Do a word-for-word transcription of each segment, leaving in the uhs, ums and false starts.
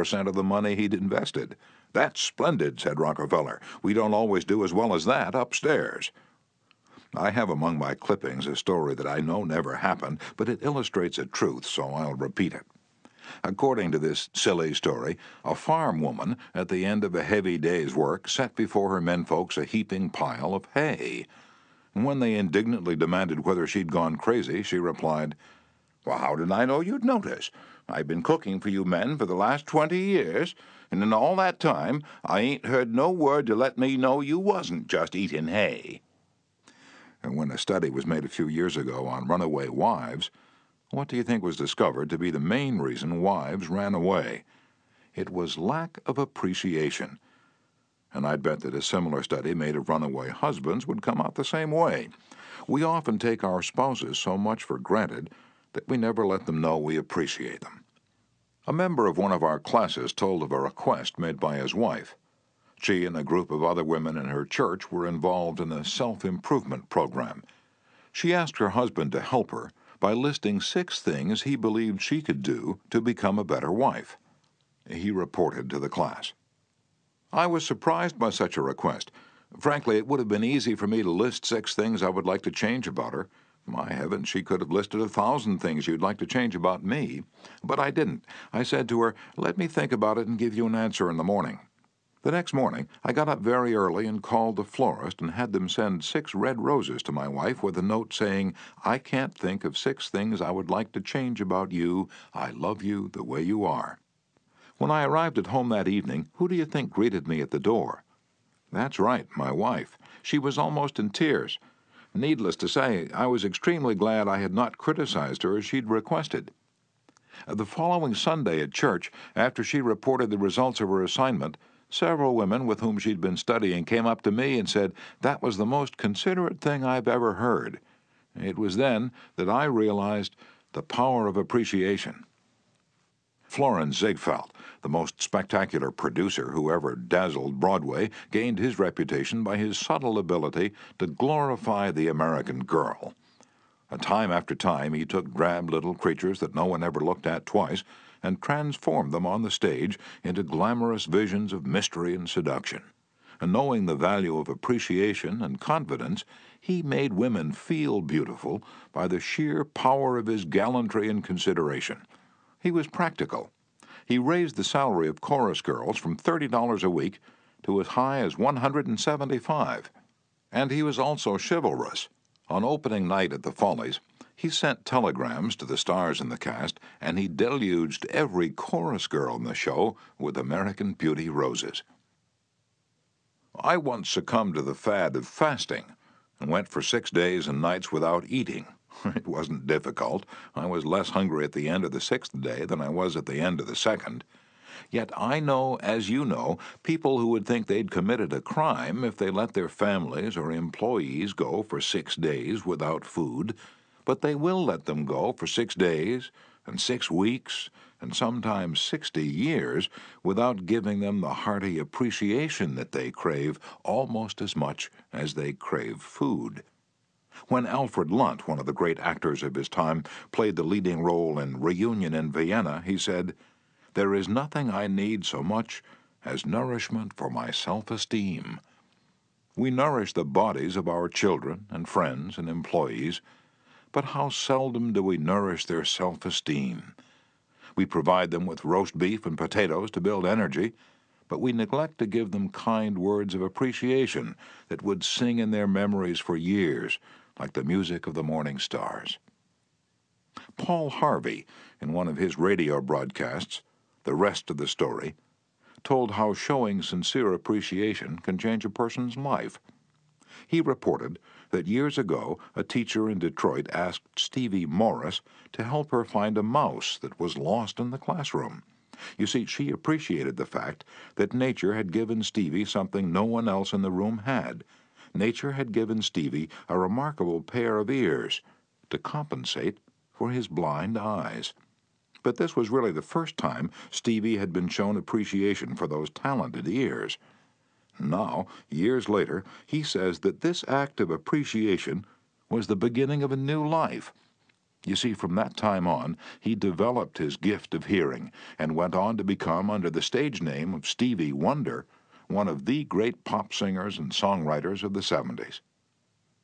percent of the money he'd invested. "That's splendid," said Rockefeller. "We don't always do as well as that upstairs." I have among my clippings a story that I know never happened, but it illustrates a truth, so I'll repeat it. According to this silly story, a farm woman at the end of a heavy day's work set before her menfolks a heaping pile of hay. And when they indignantly demanded whether she'd gone crazy, she replied, "Well, how did I know you'd notice? I've been cooking for you men for the last twenty years, and in all that time I ain't heard no word to let me know you wasn't just eating hay." And when a study was made a few years ago on runaway wives, what do you think was discovered to be the main reason wives ran away? It was lack of appreciation. And I'd bet that a similar study made of runaway husbands would come out the same way. We often take our spouses so much for granted that we never let them know we appreciate them. A member of one of our classes told of a request made by his wife. She and a group of other women in her church were involved in a self-improvement program. She asked her husband to help her by listing six things he believed she could do to become a better wife. He reported to the class. "I was surprised by such a request. Frankly, it would have been easy for me to list six things I would like to change about her. My heavens, she could have listed a thousand things you'd like to change about me. But I didn't. I said to her, 'Let me think about it and give you an answer in the morning.' The next morning, I got up very early and called the florist and had them send six red roses to my wife with a note saying, 'I can't think of six things I would like to change about you. I love you the way you are.' When I arrived at home that evening, who do you think greeted me at the door? That's right, my wife. She was almost in tears. Needless to say, I was extremely glad I had not criticized her as she'd requested. The following Sunday at church, after she reported the results of her assignment, several women with whom she'd been studying came up to me and said, 'That was the most considerate thing I've ever heard.' It was then that I realized the power of appreciation." Florence Ziegfeld, the most spectacular producer who ever dazzled Broadway, gained his reputation by his subtle ability to glorify the American girl. Time after time he took drab little creatures that no one ever looked at twice and transformed them on the stage into glamorous visions of mystery and seduction. And knowing the value of appreciation and confidence, he made women feel beautiful by the sheer power of his gallantry and consideration. He was practical. He raised the salary of chorus girls from thirty dollars a week to as high as one hundred seventy-five dollars. And he was also chivalrous. On opening night at the Follies, he sent telegrams to the stars in the cast, and he deluged every chorus girl in the show with American Beauty roses. I once succumbed to the fad of fasting and went for six days and nights without eating. It wasn't difficult. I was less hungry at the end of the sixth day than I was at the end of the second. Yet I know, as you know, people who would think they'd committed a crime if they let their families or employees go for six days without food, but they will let them go for six days and six weeks and sometimes sixty years without giving them the hearty appreciation that they crave almost as much as they crave food. When Alfred Lunt, one of the great actors of his time, played the leading role in Reunion in Vienna, he said, "There is nothing I need so much as nourishment for my self-esteem." We nourish the bodies of our children and friends and employees, but how seldom do we nourish their self-esteem? We provide them with roast beef and potatoes to build energy, but we neglect to give them kind words of appreciation that would sing in their memories for years, like the music of the morning stars. Paul Harvey, in one of his radio broadcasts, The Rest of the Story, told how showing sincere appreciation can change a person's life. He reported that years ago a teacher in Detroit asked Stevie Morris to help her find a mouse that was lost in the classroom. You see, she appreciated the fact that nature had given Stevie something no one else in the room had. Nature had given Stevie a remarkable pair of ears to compensate for his blind eyes. But this was really the first time Stevie had been shown appreciation for those talented ears. Now, years later, he says that this act of appreciation was the beginning of a new life. You see, from that time on, he developed his gift of hearing and went on to become, under the stage name of Stevie Wonder, one of the great pop singers and songwriters of the seventies.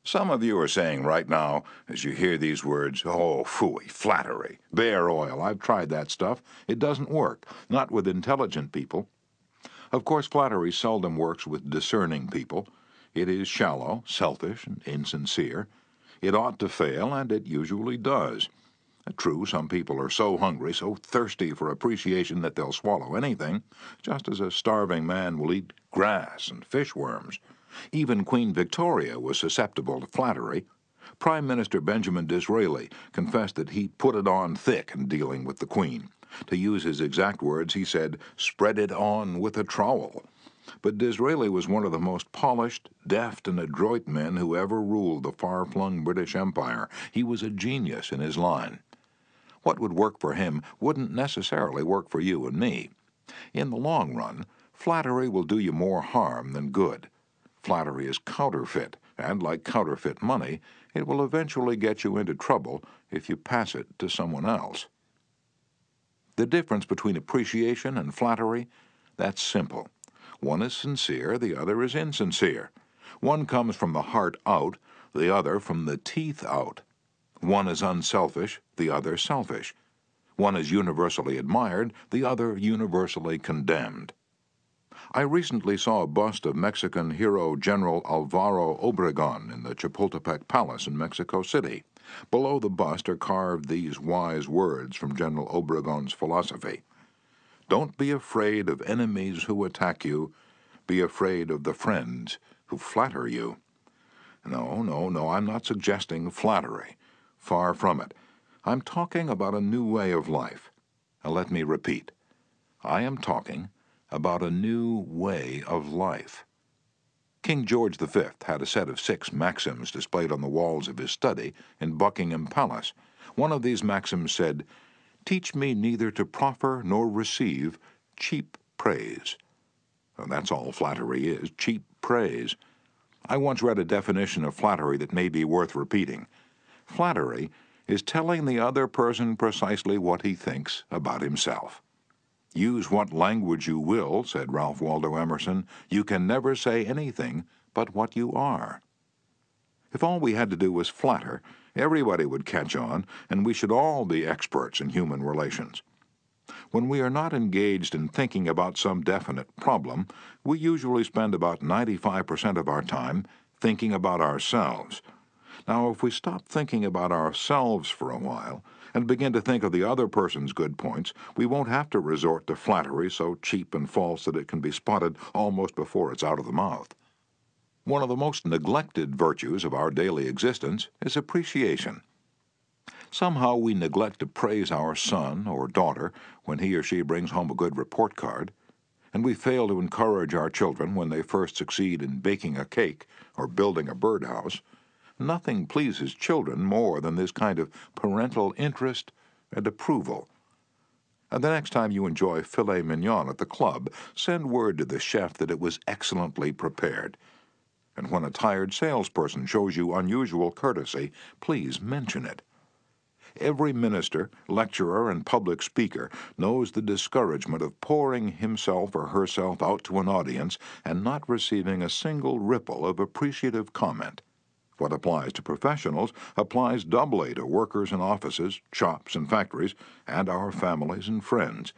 Some of you are saying right now, as you hear these words, oh, phooey, flattery, bear oil, I've tried that stuff. It doesn't work, not with intelligent people. Of course, flattery seldom works with discerning people. It is shallow, selfish, and insincere. It ought to fail, and it usually does. True, some people are so hungry, so thirsty for appreciation that they'll swallow anything, just as a starving man will eat grass and fishworms. Even Queen Victoria was susceptible to flattery. Prime Minister Benjamin Disraeli confessed that he put it on thick in dealing with the Queen. To use his exact words, he said, "Spread it on with a trowel." But Disraeli was one of the most polished, deft, and adroit men who ever ruled the far-flung British Empire. He was a genius in his line. What would work for him wouldn't necessarily work for you and me. In the long run, flattery will do you more harm than good. Flattery is counterfeit, and like counterfeit money, it will eventually get you into trouble if you pass it to someone else. The difference between appreciation and flattery, that's simple. One is sincere, the other is insincere. One comes from the heart out, the other from the teeth out. One is unselfish, the other selfish. One is universally admired, the other universally condemned. I recently saw a bust of Mexican hero General Alvaro Obregón in the Chapultepec Palace in Mexico City. Below the bust are carved these wise words from General Obregón's philosophy. Don't be afraid of enemies who attack you. Be afraid of the friends who flatter you. No, no, no, I'm not suggesting flattery. Far from it. I'm talking about a new way of life. Now let me repeat. I am talking about a new way of life. King George the Fifth had a set of six maxims displayed on the walls of his study in Buckingham Palace. One of these maxims said, "Teach me neither to proffer nor receive cheap praise." And that's all flattery is, cheap praise. I once read a definition of flattery that may be worth repeating. Flattery is telling the other person precisely what he thinks about himself. "Use what language you will," said Ralph Waldo Emerson, "you can never say anything but what you are." If all we had to do was flatter, everybody would catch on, and we should all be experts in human relations. When we are not engaged in thinking about some definite problem, we usually spend about ninety-five percent of our time thinking about ourselves. Now, if we stop thinking about ourselves for a while and begin to think of the other person's good points, we won't have to resort to flattery so cheap and false that it can be spotted almost before it's out of the mouth. One of the most neglected virtues of our daily existence is appreciation. Somehow we neglect to praise our son or daughter when he or she brings home a good report card, and we fail to encourage our children when they first succeed in baking a cake or building a birdhouse. Nothing pleases children more than this kind of parental interest and approval. And the next time you enjoy filet mignon at the club, send word to the chef that it was excellently prepared. And when a tired salesperson shows you unusual courtesy, please mention it. Every minister, lecturer, and public speaker knows the discouragement of pouring himself or herself out to an audience and not receiving a single ripple of appreciative comment. What applies to professionals applies doubly to workers in offices, shops and factories, and our families and friends.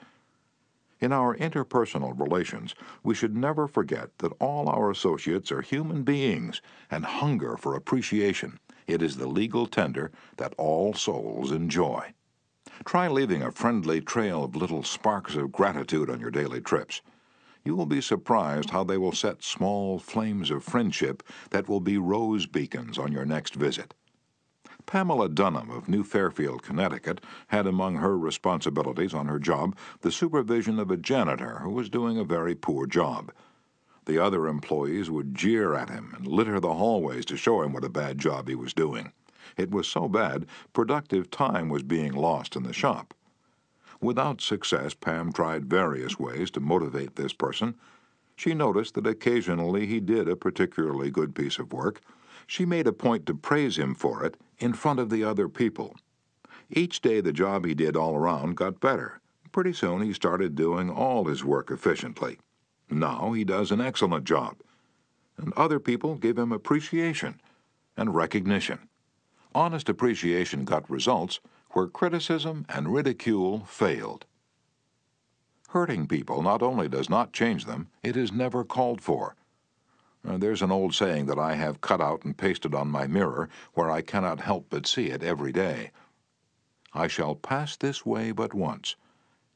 In our interpersonal relations, we should never forget that all our associates are human beings and hunger for appreciation. It is the legal tender that all souls enjoy. Try leaving a friendly trail of little sparks of gratitude on your daily trips. You will be surprised how they will set small flames of friendship that will be rose beacons on your next visit. Pamela Dunham of New Fairfield, Connecticut, had among her responsibilities on her job the supervision of a janitor who was doing a very poor job. The other employees would jeer at him and litter the hallways to show him what a bad job he was doing. It was so bad, productive time was being lost in the shop. Without success, Pam tried various ways to motivate this person. She noticed that occasionally he did a particularly good piece of work. She made a point to praise him for it in front of the other people. Each day the job he did all around got better. Pretty soon he started doing all his work efficiently. Now he does an excellent job, and other people give him appreciation and recognition. Honest appreciation got results where criticism and ridicule failed. Hurting people not only does not change them, it is never called for. There's an old saying that I have cut out and pasted on my mirror where I cannot help but see it every day. I shall pass this way but once.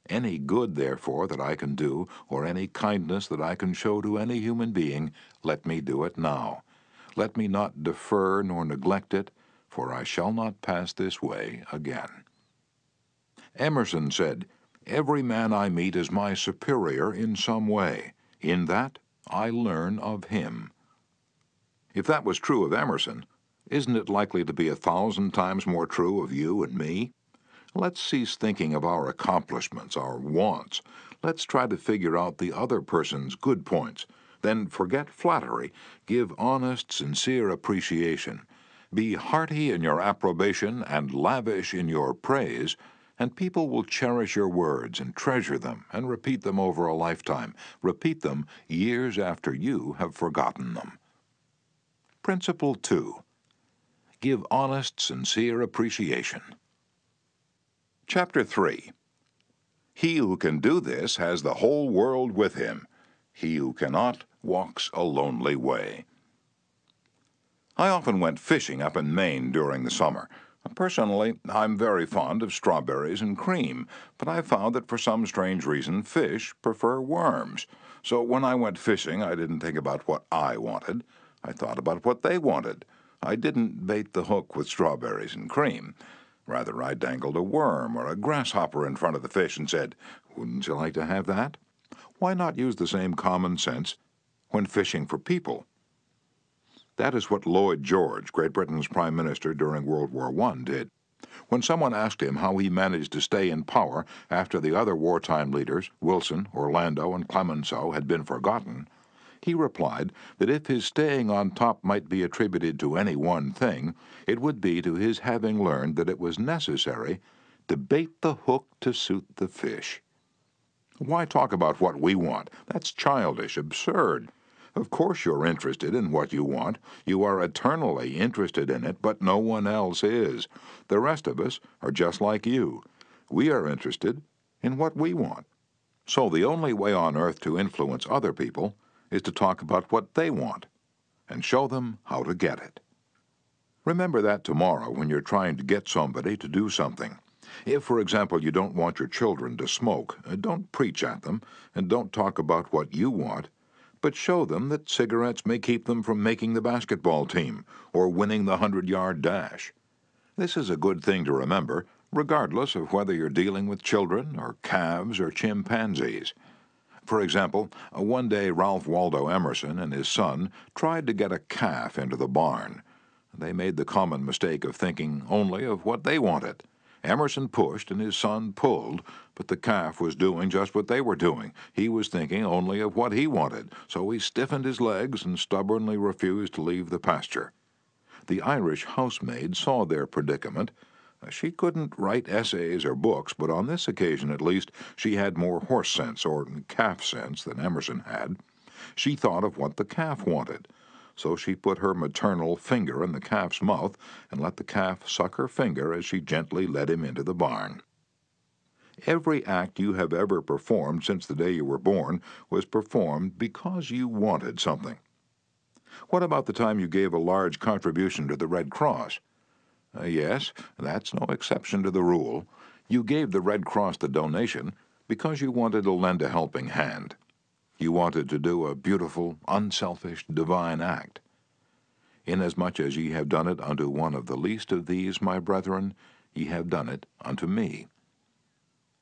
Any good, therefore, that I can do, or any kindness that I can show to any human being, let me do it now. Let me not defer nor neglect it, for I shall not pass this way again. Emerson said, "Every man I meet is my superior in some way. In that, I learn of him." If that was true of Emerson, isn't it likely to be a thousand times more true of you and me? Let's cease thinking of our accomplishments, our wants. Let's try to figure out the other person's good points. Then forget flattery. Give honest, sincere appreciation. Be hearty in your approbation and lavish in your praise, and people will cherish your words and treasure them and repeat them over a lifetime. Repeat them years after you have forgotten them. Principle two. Give honest, sincere appreciation. Chapter three. He who can do this has the whole world with him. He who cannot walks a lonely way. I often went fishing up in Maine during the summer. Personally, I'm very fond of strawberries and cream, but I found that for some strange reason fish prefer worms. So when I went fishing, I didn't think about what I wanted. I thought about what they wanted. I didn't bait the hook with strawberries and cream. Rather, I dangled a worm or a grasshopper in front of the fish and said, "Wouldn't you like to have that?" Why not use the same common sense when fishing for people? That is what Lloyd George, Great Britain's Prime Minister during World War One, did. When someone asked him how he managed to stay in power after the other wartime leaders, Wilson, Orlando, and Clemenceau, had been forgotten, he replied that if his staying on top might be attributed to any one thing, it would be to his having learned that it was necessary to bait the hook to suit the fish. Why talk about what we want? That's childish, absurd. Of course you're interested in what you want. You are eternally interested in it, but no one else is. The rest of us are just like you. We are interested in what we want. So the only way on earth to influence other people is to talk about what they want and show them how to get it. Remember that tomorrow when you're trying to get somebody to do something. If, for example, you don't want your children to smoke, don't preach at them and don't talk about what you want, but show them that cigarettes may keep them from making the basketball team or winning the hundred-yard dash. This is a good thing to remember, regardless of whether you're dealing with children or calves or chimpanzees. For example, one day Ralph Waldo Emerson and his son tried to get a calf into the barn. They made the common mistake of thinking only of what they wanted. Emerson pushed and his son pulled, but the calf was doing just what they were doing. He was thinking only of what he wanted, so he stiffened his legs and stubbornly refused to leave the pasture. The Irish housemaid saw their predicament. She couldn't write essays or books, but on this occasion at least she had more horse sense or calf sense than Emerson had. She thought of what the calf wanted. So she put her maternal finger in the calf's mouth and let the calf suck her finger as she gently led him into the barn. Every act you have ever performed since the day you were born was performed because you wanted something. What about the time you gave a large contribution to the Red Cross? Uh, yes, that's no exception to the rule. You gave the Red Cross the donation because you wanted to lend a helping hand. You wanted to do a beautiful, unselfish, divine act. Inasmuch as ye have done it unto one of the least of these, my brethren, ye have done it unto me.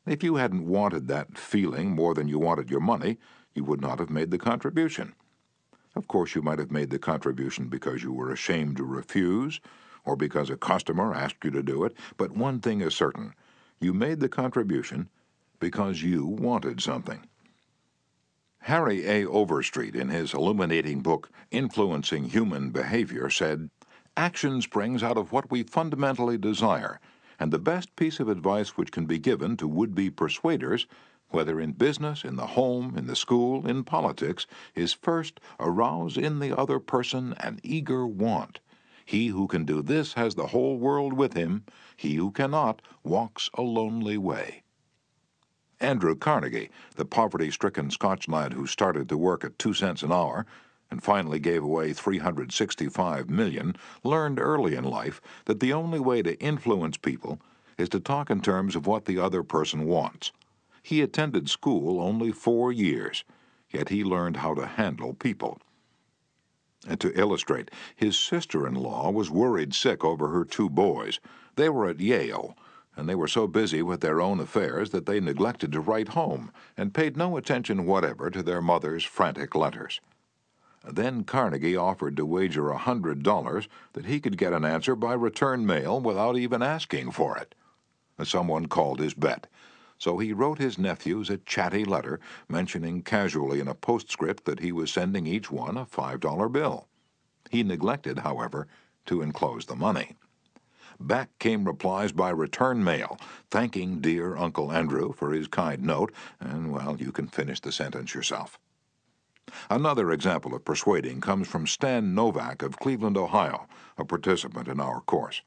If you hadn't wanted that feeling more than you wanted your money, you would not have made the contribution. Of course, you might have made the contribution because you were ashamed to refuse, or because a customer asked you to do it, but one thing is certain. You made the contribution because you wanted something. Harry A. Overstreet, in his illuminating book, Influencing Human Behavior, said, "Action springs out of what we fundamentally desire, and the best piece of advice which can be given to would-be persuaders, whether in business, in the home, in the school, in politics, is first arouse in the other person an eager want. He who can do this has the whole world with him. He who cannot walks a lonely way. Andrew Carnegie, the poverty-stricken Scotch lad who started to work at two cents an hour and finally gave away three hundred sixty-five million dollars, learned early in life that the only way to influence people is to talk in terms of what the other person wants. He attended school only four years, yet he learned how to handle people. And to illustrate, his sister-in-law was worried sick over her two boys. They were at Yale, and they were so busy with their own affairs that they neglected to write home and paid no attention whatever to their mother's frantic letters. Then Carnegie offered to wager a hundred dollars that he could get an answer by return mail without even asking for it. Someone called his bet, so he wrote his nephews a chatty letter mentioning casually in a postscript that he was sending each one a five-dollar bill. He neglected, however, to enclose the money. Back came replies by return mail, thanking dear Uncle Andrew for his kind note, and, well, you can finish the sentence yourself. Another example of persuading comes from Stan Novak of Cleveland, Ohio, a participant in our course.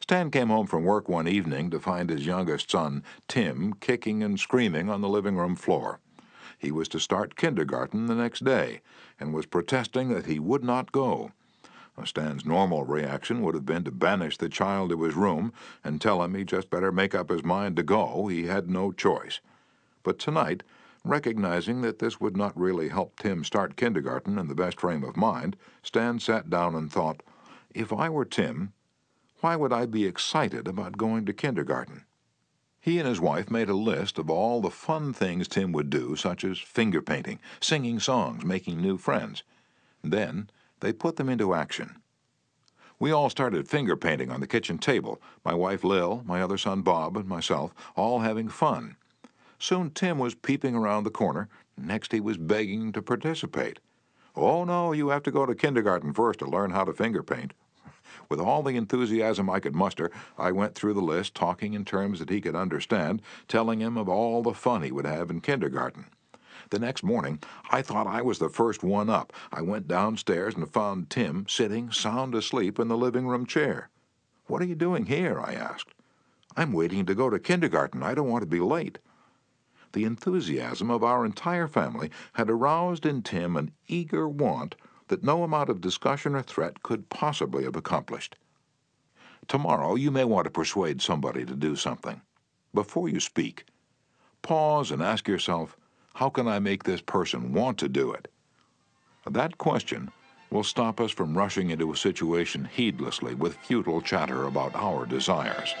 Stan came home from work one evening to find his youngest son, Tim, kicking and screaming on the living room floor. He was to start kindergarten the next day and was protesting that he would not go. Stan's normal reaction would have been to banish the child to his room and tell him he just better make up his mind to go. He had no choice. But tonight, recognizing that this would not really help Tim start kindergarten in the best frame of mind, Stan sat down and thought, if I were Tim, why would I be excited about going to kindergarten? He and his wife made a list of all the fun things Tim would do, such as finger painting, singing songs, making new friends. Then they put them into action. We all started finger painting on the kitchen table, my wife Lil, my other son Bob, and myself, all having fun. Soon Tim was peeping around the corner. Next he was begging to participate. Oh, no, you have to go to kindergarten first to learn how to finger paint. With all the enthusiasm I could muster, I went through the list, talking in terms that he could understand, telling him of all the fun he would have in kindergarten. The next morning, I thought I was the first one up. I went downstairs and found Tim sitting sound asleep in the living room chair. "What are you doing here?" I asked. "I'm waiting to go to kindergarten. I don't want to be late." The enthusiasm of our entire family had aroused in Tim an eager want that no amount of discussion or threat could possibly have accomplished. Tomorrow you may want to persuade somebody to do something. Before you speak, pause and ask yourself, how can I make this person want to do it? That question will stop us from rushing into a situation heedlessly with futile chatter about our desires.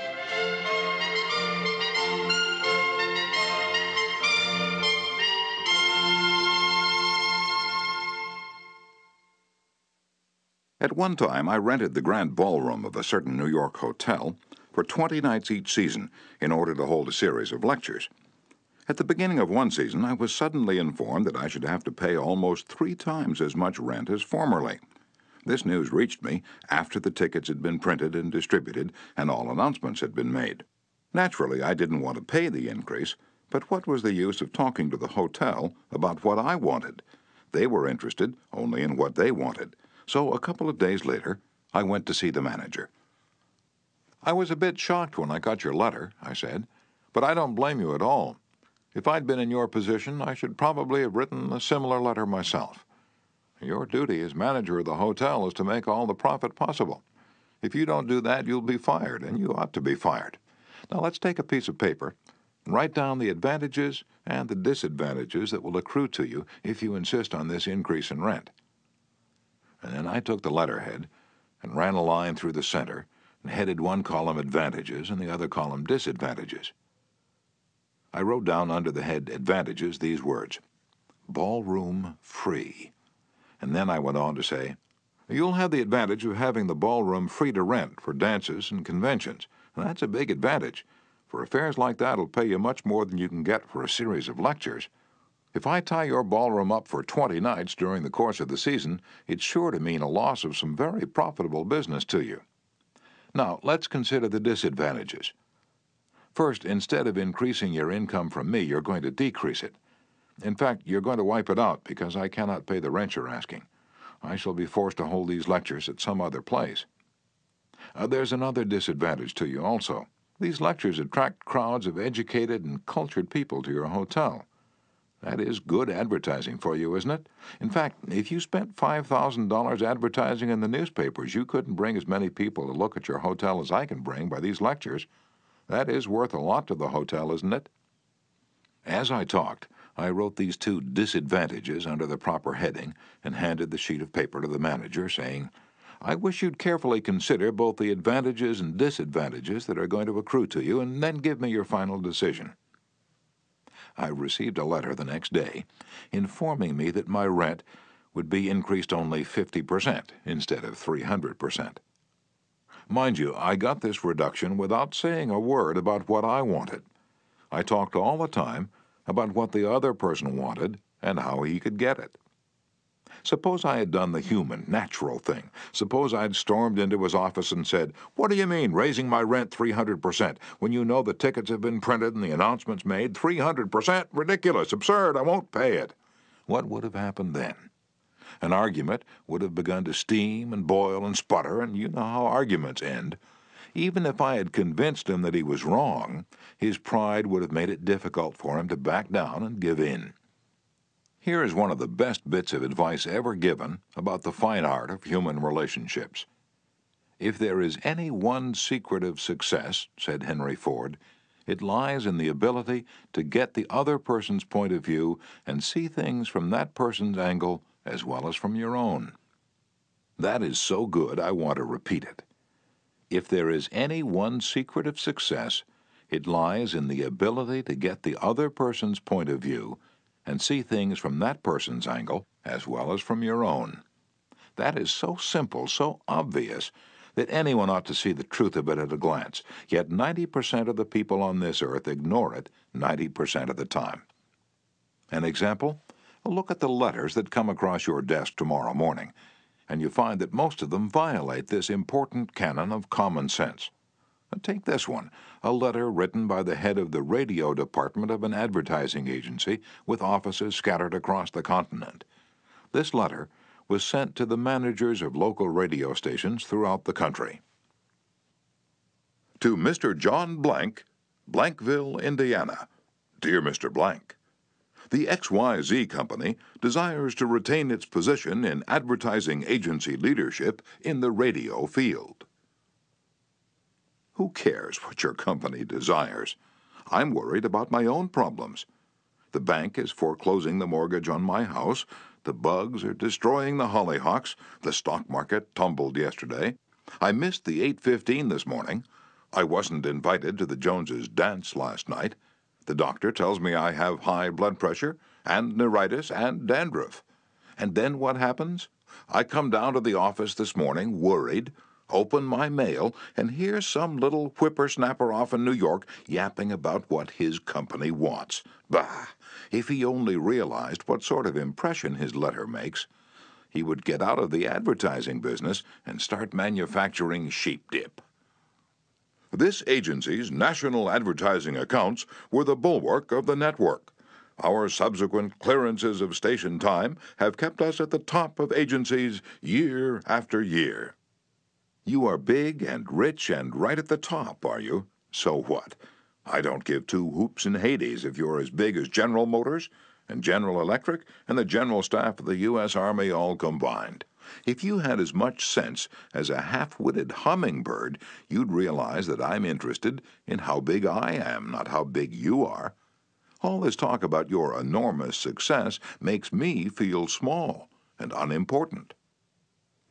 At one time, I rented the grand ballroom of a certain New York hotel for twenty nights each season in order to hold a series of lectures. At the beginning of one season, I was suddenly informed that I should have to pay almost three times as much rent as formerly. This news reached me after the tickets had been printed and distributed and all announcements had been made. Naturally, I didn't want to pay the increase, but what was the use of talking to the hotel about what I wanted? They were interested only in what they wanted. So a couple of days later, I went to see the manager. "I was a bit shocked when I got your letter," I said, "but I don't blame you at all. If I'd been in your position, I should probably have written a similar letter myself. Your duty as manager of the hotel is to make all the profit possible. If you don't do that, you'll be fired, and you ought to be fired. Now let's take a piece of paper and write down the advantages and the disadvantages that will accrue to you if you insist on this increase in rent." And then I took the letterhead and ran a line through the center and headed one column advantages and the other column disadvantages. I wrote down under the head advantages these words, ballroom free. And then I went on to say, you'll have the advantage of having the ballroom free to rent for dances and conventions. And that's a big advantage, for affairs like that will pay you much more than you can get for a series of lectures. If I tie your ballroom up for twenty nights during the course of the season, it's sure to mean a loss of some very profitable business to you. Now, let's consider the disadvantages. First, instead of increasing your income from me, you're going to decrease it. In fact, you're going to wipe it out because I cannot pay the rent you're asking. I shall be forced to hold these lectures at some other place. Uh, there's another disadvantage to you also. These lectures attract crowds of educated and cultured people to your hotel. That is good advertising for you, isn't it? In fact, if you spent five thousand dollars advertising in the newspapers, you couldn't bring as many people to look at your hotel as I can bring by these lectures. That is worth a lot to the hotel, isn't it? As I talked, I wrote these two disadvantages under the proper heading and handed the sheet of paper to the manager, saying, "I wish you'd carefully consider both the advantages and disadvantages that are going to accrue to you, and then give me your final decision." I received a letter the next day informing me that my rent would be increased only fifty percent instead of three hundred percent. Mind you, I got this reduction without saying a word about what I wanted. I talked all the time about what the other person wanted and how he could get it. Suppose I had done the human, natural thing. Suppose I'd stormed into his office and said, "What do you mean, raising my rent three hundred percent, when you know the tickets have been printed and the announcements made? three hundred percent? Ridiculous, absurd, I won't pay it." What would have happened then? An argument would have begun to steam and boil and sputter, and you know how arguments end. Even if I had convinced him that he was wrong, his pride would have made it difficult for him to back down and give in. Here is one of the best bits of advice ever given about the fine art of human relationships. "If there is any one secret of success," said Henry Ford, "it lies in the ability to get the other person's point of view and see things from that person's angle as well as from your own." That is so good, I want to repeat it. If there is any one secret of success, it lies in the ability to get the other person's point of view and see things from that person's angle as well as from your own. That is so simple, so obvious, that anyone ought to see the truth of it at a glance, yet ninety percent of the people on this earth ignore it ninety percent of the time. An example? A look at the letters that come across your desk tomorrow morning, and you find that most of them violate this important canon of common sense. Take this one, a letter written by the head of the radio department of an advertising agency with offices scattered across the continent. This letter was sent to the managers of local radio stations throughout the country. "To Mister John Blank, Blankville, Indiana. Dear Mister Blank, the X Y Z Company desires to retain its position in advertising agency leadership in the radio field." Who cares what your company desires? I'm worried about my own problems. The bank is foreclosing the mortgage on my house. The bugs are destroying the hollyhocks. The stock market tumbled yesterday. I missed the eight fifteen this morning. I wasn't invited to the Joneses' dance last night. The doctor tells me I have high blood pressure and neuritis and dandruff. And then what happens? I come down to the office this morning, worried, open my mail, and here's some little whippersnapper off in New York yapping about what his company wants. Bah! If he only realized what sort of impression his letter makes, he would get out of the advertising business and start manufacturing sheep dip. "This agency's national advertising accounts were the bulwark of the network. Our subsequent clearances of station time have kept us at the top of agencies year after year." You are big and rich and right at the top, are you? So what? I don't give two hoops in Hades if you're as big as General Motors and General Electric and the general staff of the U S Army all combined. If you had as much sense as a half-witted hummingbird, you'd realize that I'm interested in how big I am, not how big you are. All this talk about your enormous success makes me feel small and unimportant.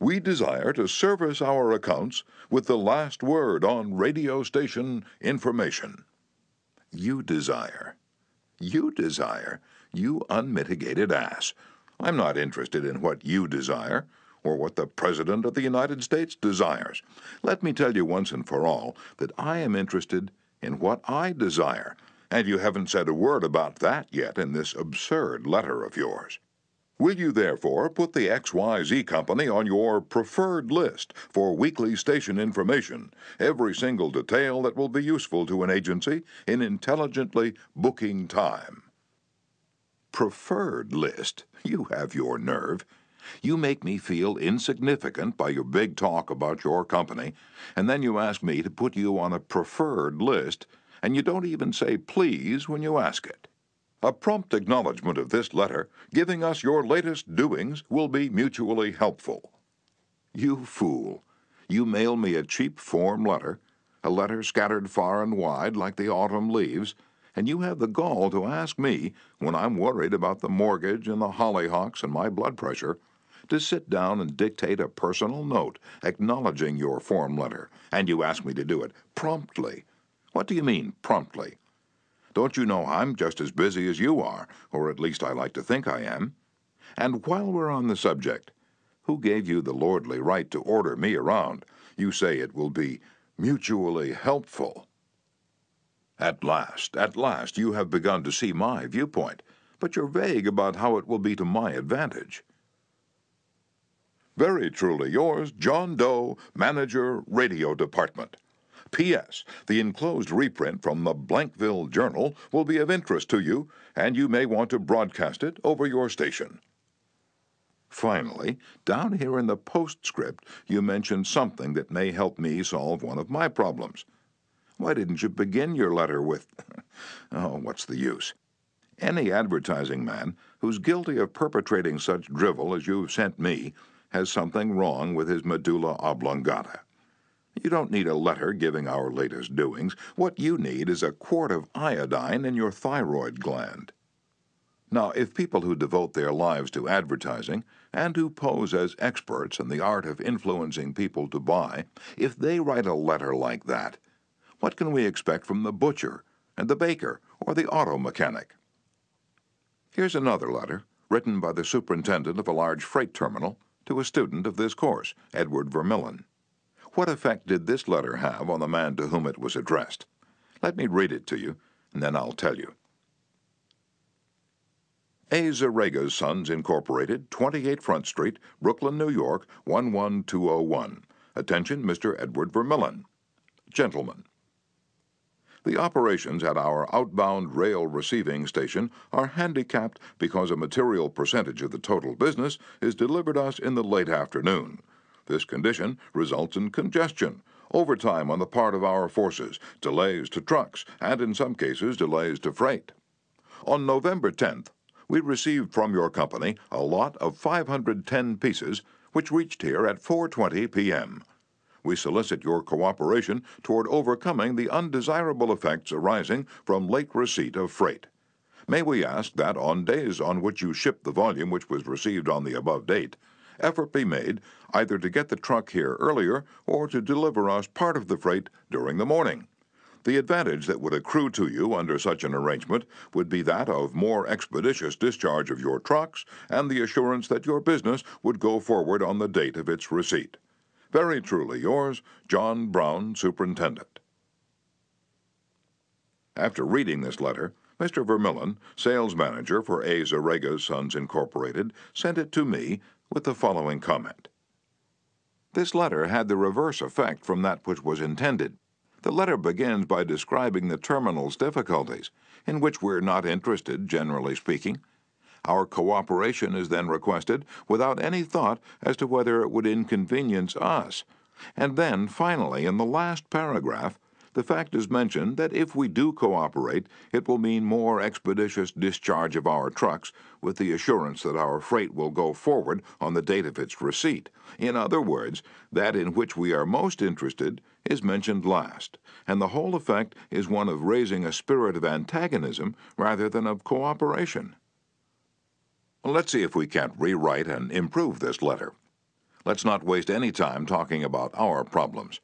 "We desire to service our accounts with the last word on radio station information." You desire. You desire. You unmitigated ass. I'm not interested in what you desire or what the President of the United States desires. Let me tell you once and for all that I am interested in what I desire, and you haven't said a word about that yet in this absurd letter of yours. Will you therefore put the X Y Z Company on your preferred list for weekly station information, every single detail that will be useful to an agency in intelligently booking time? Preferred list? You have your nerve. You make me feel insignificant by your big talk about your company, and then you ask me to put you on a preferred list, and you don't even say please when you ask it. A prompt acknowledgment of this letter, giving us your latest doings, will be mutually helpful. You fool. You mail me a cheap form letter, a letter scattered far and wide like the autumn leaves, and you have the gall to ask me, when I'm worried about the mortgage and the hollyhocks and my blood pressure, to sit down and dictate a personal note acknowledging your form letter, and you ask me to do it promptly. What do you mean, promptly? Don't you know I'm just as busy as you are, or at least I like to think I am? And while we're on the subject, who gave you the lordly right to order me around? You say it will be mutually helpful. At last, at last, you have begun to see my viewpoint, but you're vague about how it will be to my advantage. Very truly yours, John Doe, Manager, Radio Department. P S The enclosed reprint from the Blankville Journal will be of interest to you, and you may want to broadcast it over your station. Finally, down here in the postscript, you mentioned something that may help me solve one of my problems. Why didn't you begin your letter with, oh, what's the use? Any advertising man who's guilty of perpetrating such drivel as you've sent me has something wrong with his medulla oblongata. You don't need a letter giving our latest doings. What you need is a quart of iodine in your thyroid gland. Now, if people who devote their lives to advertising and who pose as experts in the art of influencing people to buy, if they write a letter like that, what can we expect from the butcher and the baker or the auto mechanic? Here's another letter written by the superintendent of a large freight terminal to a student of this course, Edward Vermillon. What effect did this letter have on the man to whom it was addressed? Let me read it to you, and then I'll tell you. A. Zarega's Sons, Incorporated, twenty-eight Front Street, Brooklyn, New York, one one two oh one. Attention, Mister Edward Vermillon. Gentlemen, the operations at our outbound rail receiving station are handicapped because a material percentage of the total business is delivered us in the late afternoon. This condition results in congestion, overtime on the part of our forces, delays to trucks, and in some cases delays to freight. On November tenth, we received from your company a lot of five hundred ten pieces, which reached here at four twenty p m We solicit your cooperation toward overcoming the undesirable effects arising from late receipt of freight. May we ask that on days on which you ship the volume which was received on the above date, effort be made either to get the truck here earlier or to deliver us part of the freight during the morning. The advantage that would accrue to you under such an arrangement would be that of more expeditious discharge of your trucks and the assurance that your business would go forward on the date of its receipt. Very truly yours, John Brown, Superintendent. After reading this letter, Mister Vermillon, sales manager for A. Zarega's Sons, Incorporated, sent it to me with the following comment. This letter had the reverse effect from that which was intended. The letter begins by describing the terminal's difficulties, in which we're not interested, generally speaking. Our cooperation is then requested without any thought as to whether it would inconvenience us. And then, finally, in the last paragraph, the fact is mentioned that if we do cooperate, it will mean more expeditious discharge of our trucks with the assurance that our freight will go forward on the date of its receipt. In other words, that in which we are most interested is mentioned last, and the whole effect is one of raising a spirit of antagonism rather than of cooperation. Let's see if we can't rewrite and improve this letter. Let's not waste any time talking about our problems.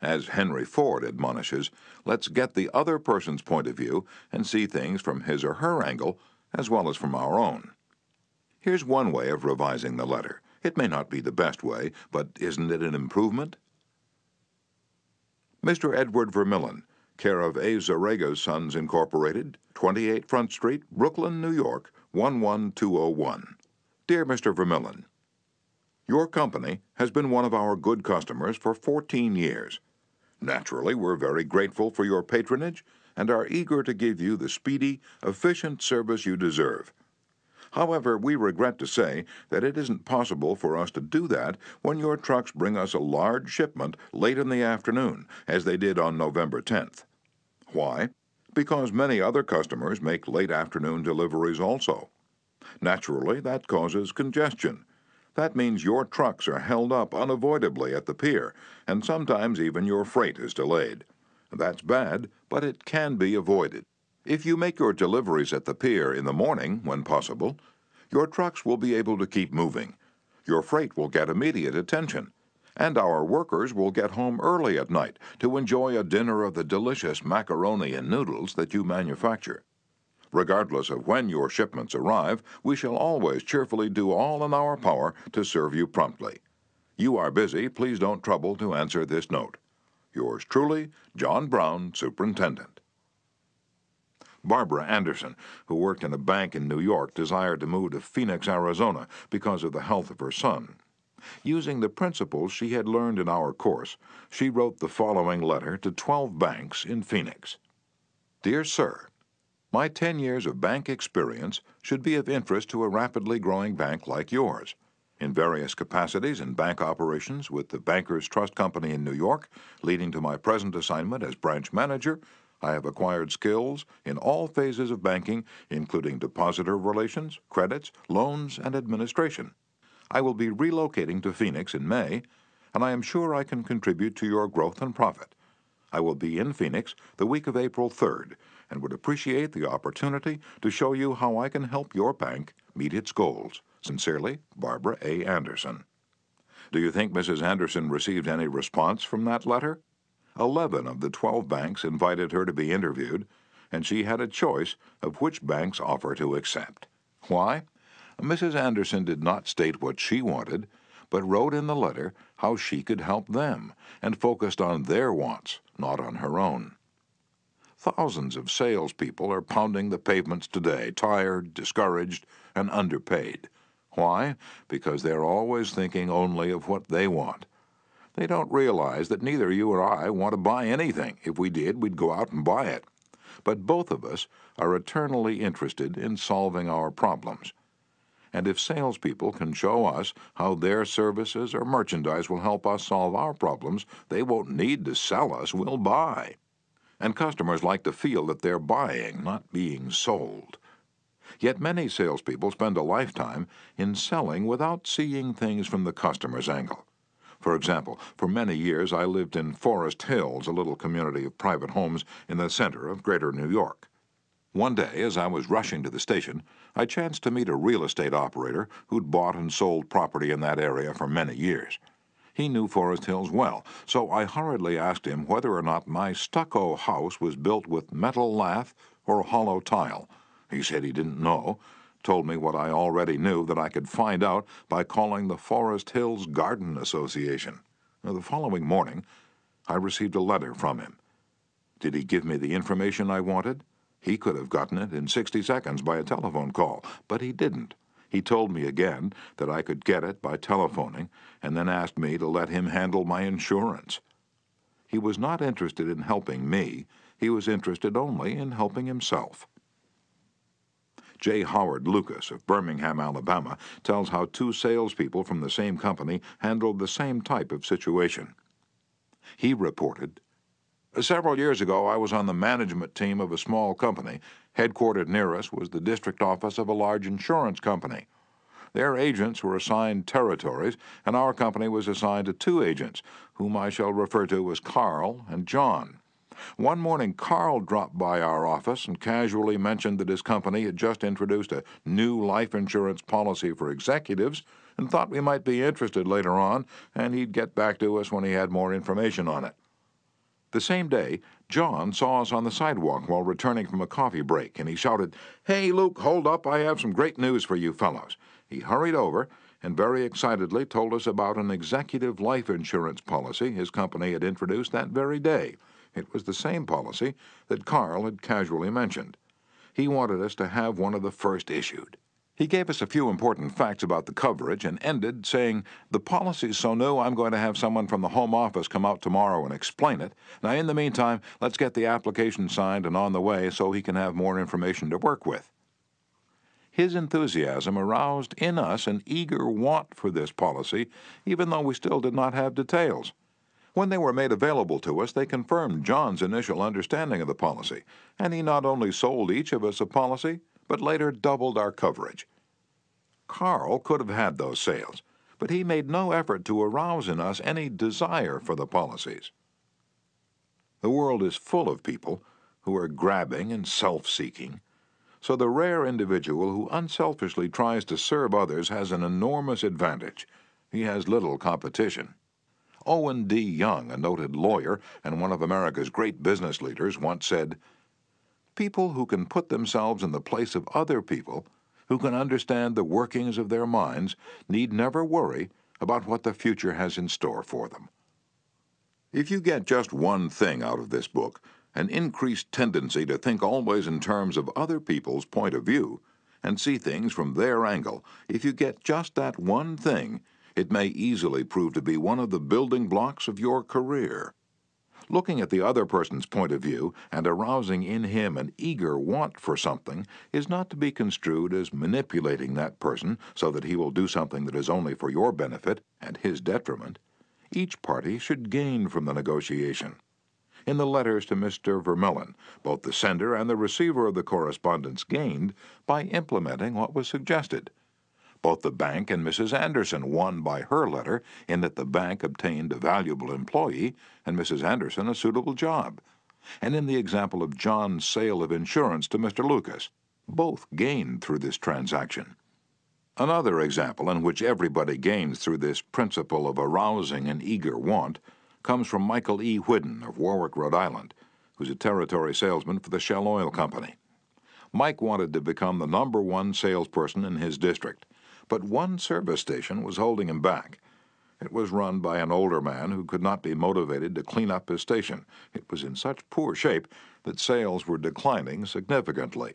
As Henry Ford admonishes, let's get the other person's point of view and see things from his or her angle as well as from our own. Here's one way of revising the letter. It may not be the best way, but isn't it an improvement? Mister Edward Vermillon, care of A. Zarega's Sons, Incorporated, twenty-eight Front Street, Brooklyn, New York, one one two oh one. Dear Mister Vermillon, your company has been one of our good customers for fourteen years. Naturally, we're very grateful for your patronage and are eager to give you the speedy, efficient service you deserve. However, we regret to say that it isn't possible for us to do that when your trucks bring us a large shipment late in the afternoon, as they did on November tenth. Why? Because many other customers make late afternoon deliveries also. Naturally, that causes congestion. That means your trucks are held up unavoidably at the pier, and sometimes even your freight is delayed. That's bad, but it can be avoided. If you make your deliveries at the pier in the morning, when possible, your trucks will be able to keep moving. Your freight will get immediate attention, and our workers will get home early at night to enjoy a dinner of the delicious macaroni and noodles that you manufacture. Regardless of when your shipments arrive, we shall always cheerfully do all in our power to serve you promptly. You are busy. Please don't trouble to answer this note. Yours truly, John Brown, Superintendent. Barbara Anderson, who worked in a bank in New York, desired to move to Phoenix, Arizona, because of the health of her son. Using the principles she had learned in our course, she wrote the following letter to twelve banks in Phoenix. Dear Sir, my ten years of bank experience should be of interest to a rapidly growing bank like yours. In various capacities in bank operations with the Bankers Trust Company in New York, leading to my present assignment as branch manager, I have acquired skills in all phases of banking, including depositor relations, credits, loans, and administration. I will be relocating to Phoenix in May, and I am sure I can contribute to your growth and profit. I will be in Phoenix the week of April third, and would appreciate the opportunity to show you how I can help your bank meet its goals. Sincerely, Barbara A. Anderson. Do you think Missus Anderson received any response from that letter? Eleven of the twelve banks invited her to be interviewed, and she had a choice of which bank's offer to accept. Why? Missus Anderson did not state what she wanted, but wrote in the letter how she could help them, and focused on their wants, not on her own. Thousands of salespeople are pounding the pavements today, tired, discouraged, and underpaid. Why? Because they're always thinking only of what they want. They don't realize that neither you or I want to buy anything. If we did, we'd go out and buy it. But both of us are eternally interested in solving our problems. And if salespeople can show us how their services or merchandise will help us solve our problems, they won't need to sell us, we'll buy. And customers like to feel that they're buying, not being sold. Yet many salespeople spend a lifetime in selling without seeing things from the customer's angle. For example, for many years I lived in Forest Hills, a little community of private homes in the center of greater New York. One day, as I was rushing to the station, I chanced to meet a real estate operator who'd bought and sold property in that area for many years. He knew Forest Hills well, so I hurriedly asked him whether or not my stucco house was built with metal lath or hollow tile. He said he didn't know, told me what I already knew that I could find out by calling the Forest Hills Garden Association. Now, the following morning, I received a letter from him. Did he give me the information I wanted? He could have gotten it in sixty seconds by a telephone call, but he didn't. He told me again that I could get it by telephoning, and then asked me to let him handle my insurance. He was not interested in helping me. He was interested only in helping himself. J. Howard Lucas of Birmingham, Alabama, tells how two salespeople from the same company handled the same type of situation. He reported, "Several years ago, I was on the management team of a small company. Headquartered near us was the district office of a large insurance company. Their agents were assigned territories, and our company was assigned to two agents, whom I shall refer to as Carl and John. One morning, Carl dropped by our office and casually mentioned that his company had just introduced a new life insurance policy for executives and thought we might be interested later on, and he'd get back to us when he had more information on it. The same day, John saw us on the sidewalk while returning from a coffee break, and he shouted, 'Hey, Luke, hold up, I have some great news for you fellows.' He hurried over and very excitedly told us about an executive life insurance policy his company had introduced that very day. It was the same policy that Carl had casually mentioned. He wanted us to have one of the first issued. He gave us a few important facts about the coverage and ended saying, the policy's so new I'm going to have someone from the Home Office come out tomorrow and explain it. Now, in the meantime, let's get the application signed and on the way so he can have more information to work with. His enthusiasm aroused in us an eager want for this policy, even though we still did not have details. When they were made available to us, they confirmed John's initial understanding of the policy, and he not only sold each of us a policy, but later doubled our coverage. Carl could have had those sales, but he made no effort to arouse in us any desire for the policies. The world is full of people who are grabbing and self-seeking, so the rare individual who unselfishly tries to serve others has an enormous advantage. He has little competition. Owen D. Young, a noted lawyer and one of America's great business leaders, once said, people who can put themselves in the place of other people, who can understand the workings of their minds, need never worry about what the future has in store for them. If you get just one thing out of this book, an increased tendency to think always in terms of other people's point of view and see things from their angle, if you get just that one thing, it may easily prove to be one of the building blocks of your career. Looking at the other person's point of view and arousing in him an eager want for something is not to be construed as manipulating that person so that he will do something that is only for your benefit and his detriment. Each party should gain from the negotiation. In the letters to Mister Vermillon, both the sender and the receiver of the correspondence gained by implementing what was suggested. Both the bank and Missus Anderson won by her letter in that the bank obtained a valuable employee and Missus Anderson a suitable job. And in the example of John's sale of insurance to Mister Lucas, both gained through this transaction. Another example in which everybody gains through this principle of arousing an eager want comes from Michael E. Whidden of Warwick, Rhode Island, who's a territory salesman for the Shell Oil Company. Mike wanted to become the number one salesperson in his district, but one service station was holding him back. It was run by an older man who could not be motivated to clean up his station. It was in such poor shape that sales were declining significantly.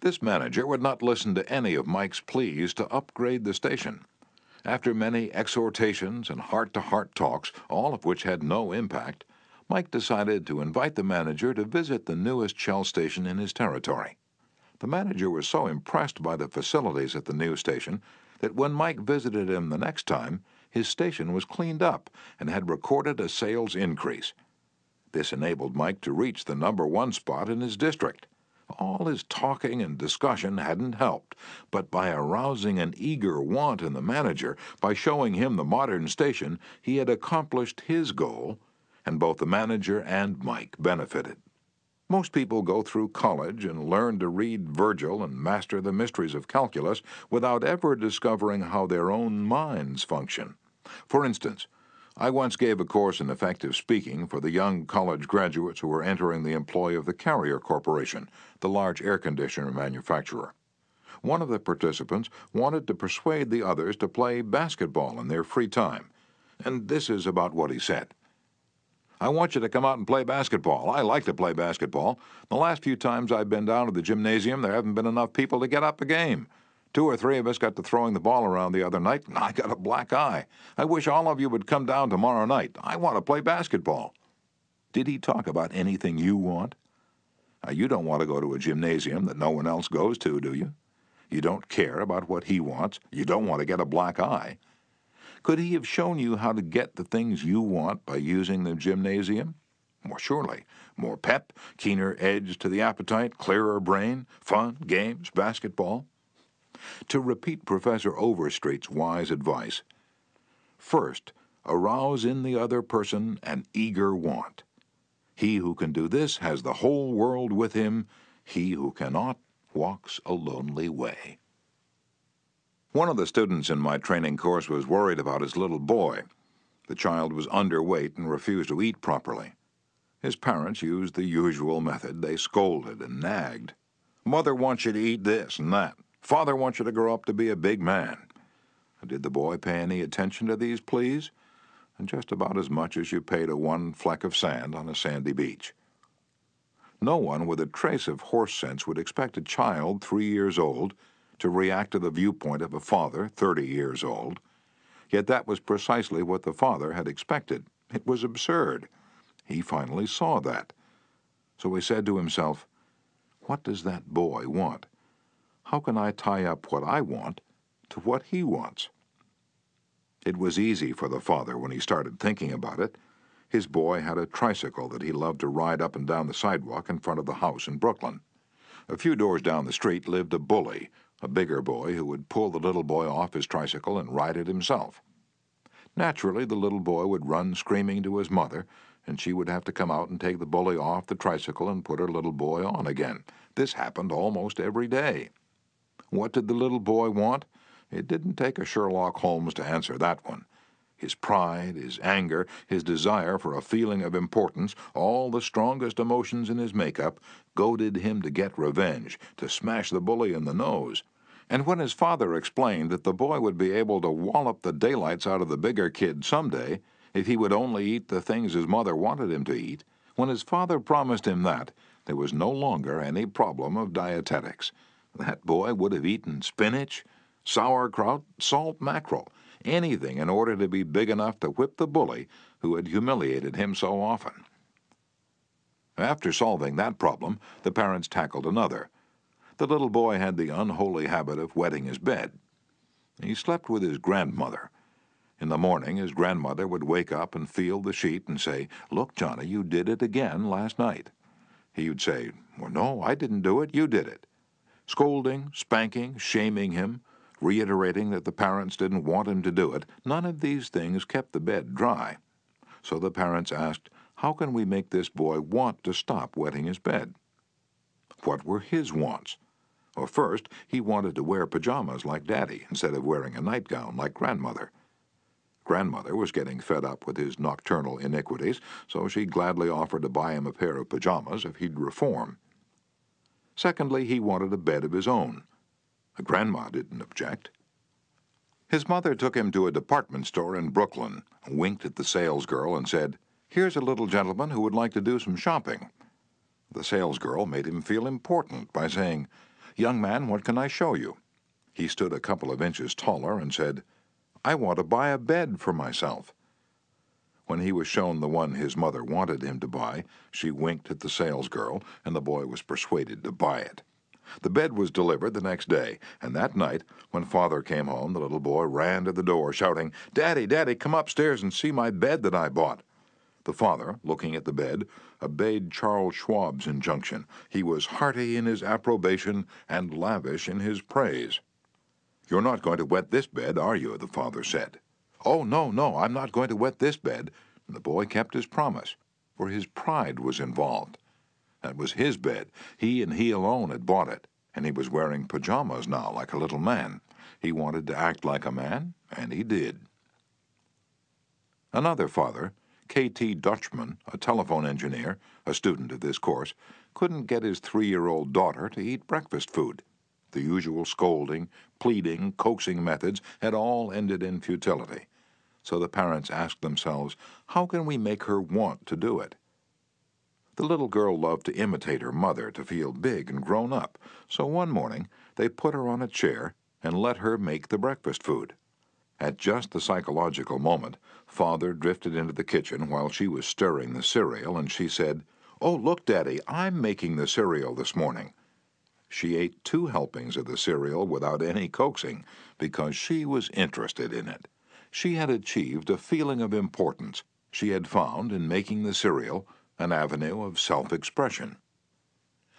This manager would not listen to any of Mike's pleas to upgrade the station. After many exhortations and heart-to-heart talks, all of which had no impact, Mike decided to invite the manager to visit the newest Shell station in his territory. The manager was so impressed by the facilities at the new station that when Mike visited him the next time, his station was cleaned up and had recorded a sales increase. This enabled Mike to reach the number one spot in his district. All his talking and discussion hadn't helped, but by arousing an eager want in the manager, by showing him the modern station, he had accomplished his goal, and both the manager and Mike benefited. Most people go through college and learn to read Virgil and master the mysteries of calculus without ever discovering how their own minds function. For instance, I once gave a course in effective speaking for the young college graduates who were entering the employ of the Carrier Corporation, the large air conditioner manufacturer. One of the participants wanted to persuade the others to play basketball in their free time, and this is about what he said. I want you to come out and play basketball. I like to play basketball. The last few times I've been down to the gymnasium, there haven't been enough people to get up a game. Two or three of us got to throwing the ball around the other night, and I got a black eye. I wish all of you would come down tomorrow night. I want to play basketball. Did he talk about anything you want? Now, you don't want to go to a gymnasium that no one else goes to, do you? You don't care about what he wants. You don't want to get a black eye. Could he have shown you how to get the things you want by using the gymnasium? More surely. More pep, keener edge to the appetite, clearer brain, fun, games, basketball. To repeat Professor Overstreet's wise advice, first, arouse in the other person an eager want. He who can do this has the whole world with him. He who cannot walks a lonely way. One of the students in my training course was worried about his little boy. The child was underweight and refused to eat properly. His parents used the usual method. They scolded and nagged. Mother wants you to eat this and that. Father wants you to grow up to be a big man. Did the boy pay any attention to these pleas? And just about as much as you pay to one fleck of sand on a sandy beach. No one with a trace of horse sense would expect a child three years old to react to the viewpoint of a father, thirty years old. Yet that was precisely what the father had expected. It was absurd. He finally saw that. So he said to himself, "What does that boy want? How can I tie up what I want to what he wants?" It was easy for the father when he started thinking about it. His boy had a tricycle that he loved to ride up and down the sidewalk in front of the house in Brooklyn. A few doors down the street lived a bully, a bigger boy who would pull the little boy off his tricycle and ride it himself. Naturally, the little boy would run screaming to his mother, and she would have to come out and take the bully off the tricycle and put her little boy on again. This happened almost every day. What did the little boy want? It didn't take a Sherlock Holmes to answer that one. His pride, his anger, his desire for a feeling of importance, all the strongest emotions in his makeup, goaded him to get revenge, to smash the bully in the nose. And when his father explained that the boy would be able to wallop the daylights out of the bigger kid someday, if he would only eat the things his mother wanted him to eat, when his father promised him that, there was no longer any problem of dietetics. That boy would have eaten spinach, sauerkraut, salt mackerel, anything in order to be big enough to whip the bully who had humiliated him so often. After solving that problem, the parents tackled another. The little boy had the unholy habit of wetting his bed. He slept with his grandmother. In the morning, his grandmother would wake up and feel the sheet and say, "Look, Johnny, you did it again last night." He would say, "Well, no, I didn't do it, you did it." Scolding, spanking, shaming him, reiterating that the parents didn't want him to do it, none of these things kept the bed dry. So the parents asked, "How can we make this boy want to stop wetting his bed?" What were his wants? Well, first, he wanted to wear pajamas like Daddy instead of wearing a nightgown like Grandmother. Grandmother was getting fed up with his nocturnal iniquities, so she gladly offered to buy him a pair of pajamas if he'd reform. Secondly, he wanted a bed of his own. Grandma didn't object. His mother took him to a department store in Brooklyn, winked at the salesgirl, and said, "Here's a little gentleman who would like to do some shopping." The salesgirl made him feel important by saying, "Young man, what can I show you?" He stood a couple of inches taller and said, "I want to buy a bed for myself." When he was shown the one his mother wanted him to buy, she winked at the salesgirl, and the boy was persuaded to buy it. The bed was delivered the next day, and that night, when Father came home, the little boy ran to the door, shouting, "Daddy, Daddy, come upstairs and see my bed that I bought." The father, looking at the bed, obeyed Charles Schwab's injunction. He was hearty in his approbation and lavish in his praise. "You're not going to wet this bed, are you?" the father said. "Oh, no, no, I'm not going to wet this bed." And the boy kept his promise, for his pride was involved. That was his bed. He and he alone had bought it, and he was wearing pajamas now like a little man. He wanted to act like a man, and he did. Another father, K T Dutchman, a telephone engineer, a student of this course, couldn't get his three-year-old daughter to eat breakfast food. The usual scolding, pleading, coaxing methods had all ended in futility. So the parents asked themselves, "How can we make her want to do it?" The little girl loved to imitate her mother, to feel big and grown up, so one morning they put her on a chair and let her make the breakfast food. At just the psychological moment, Father drifted into the kitchen while she was stirring the cereal, and she said, "Oh, look, Daddy, I'm making the cereal this morning." She ate two helpings of the cereal without any coaxing, because she was interested in it. She had achieved a feeling of importance. She had found, in making the cereal, an avenue of self-expression.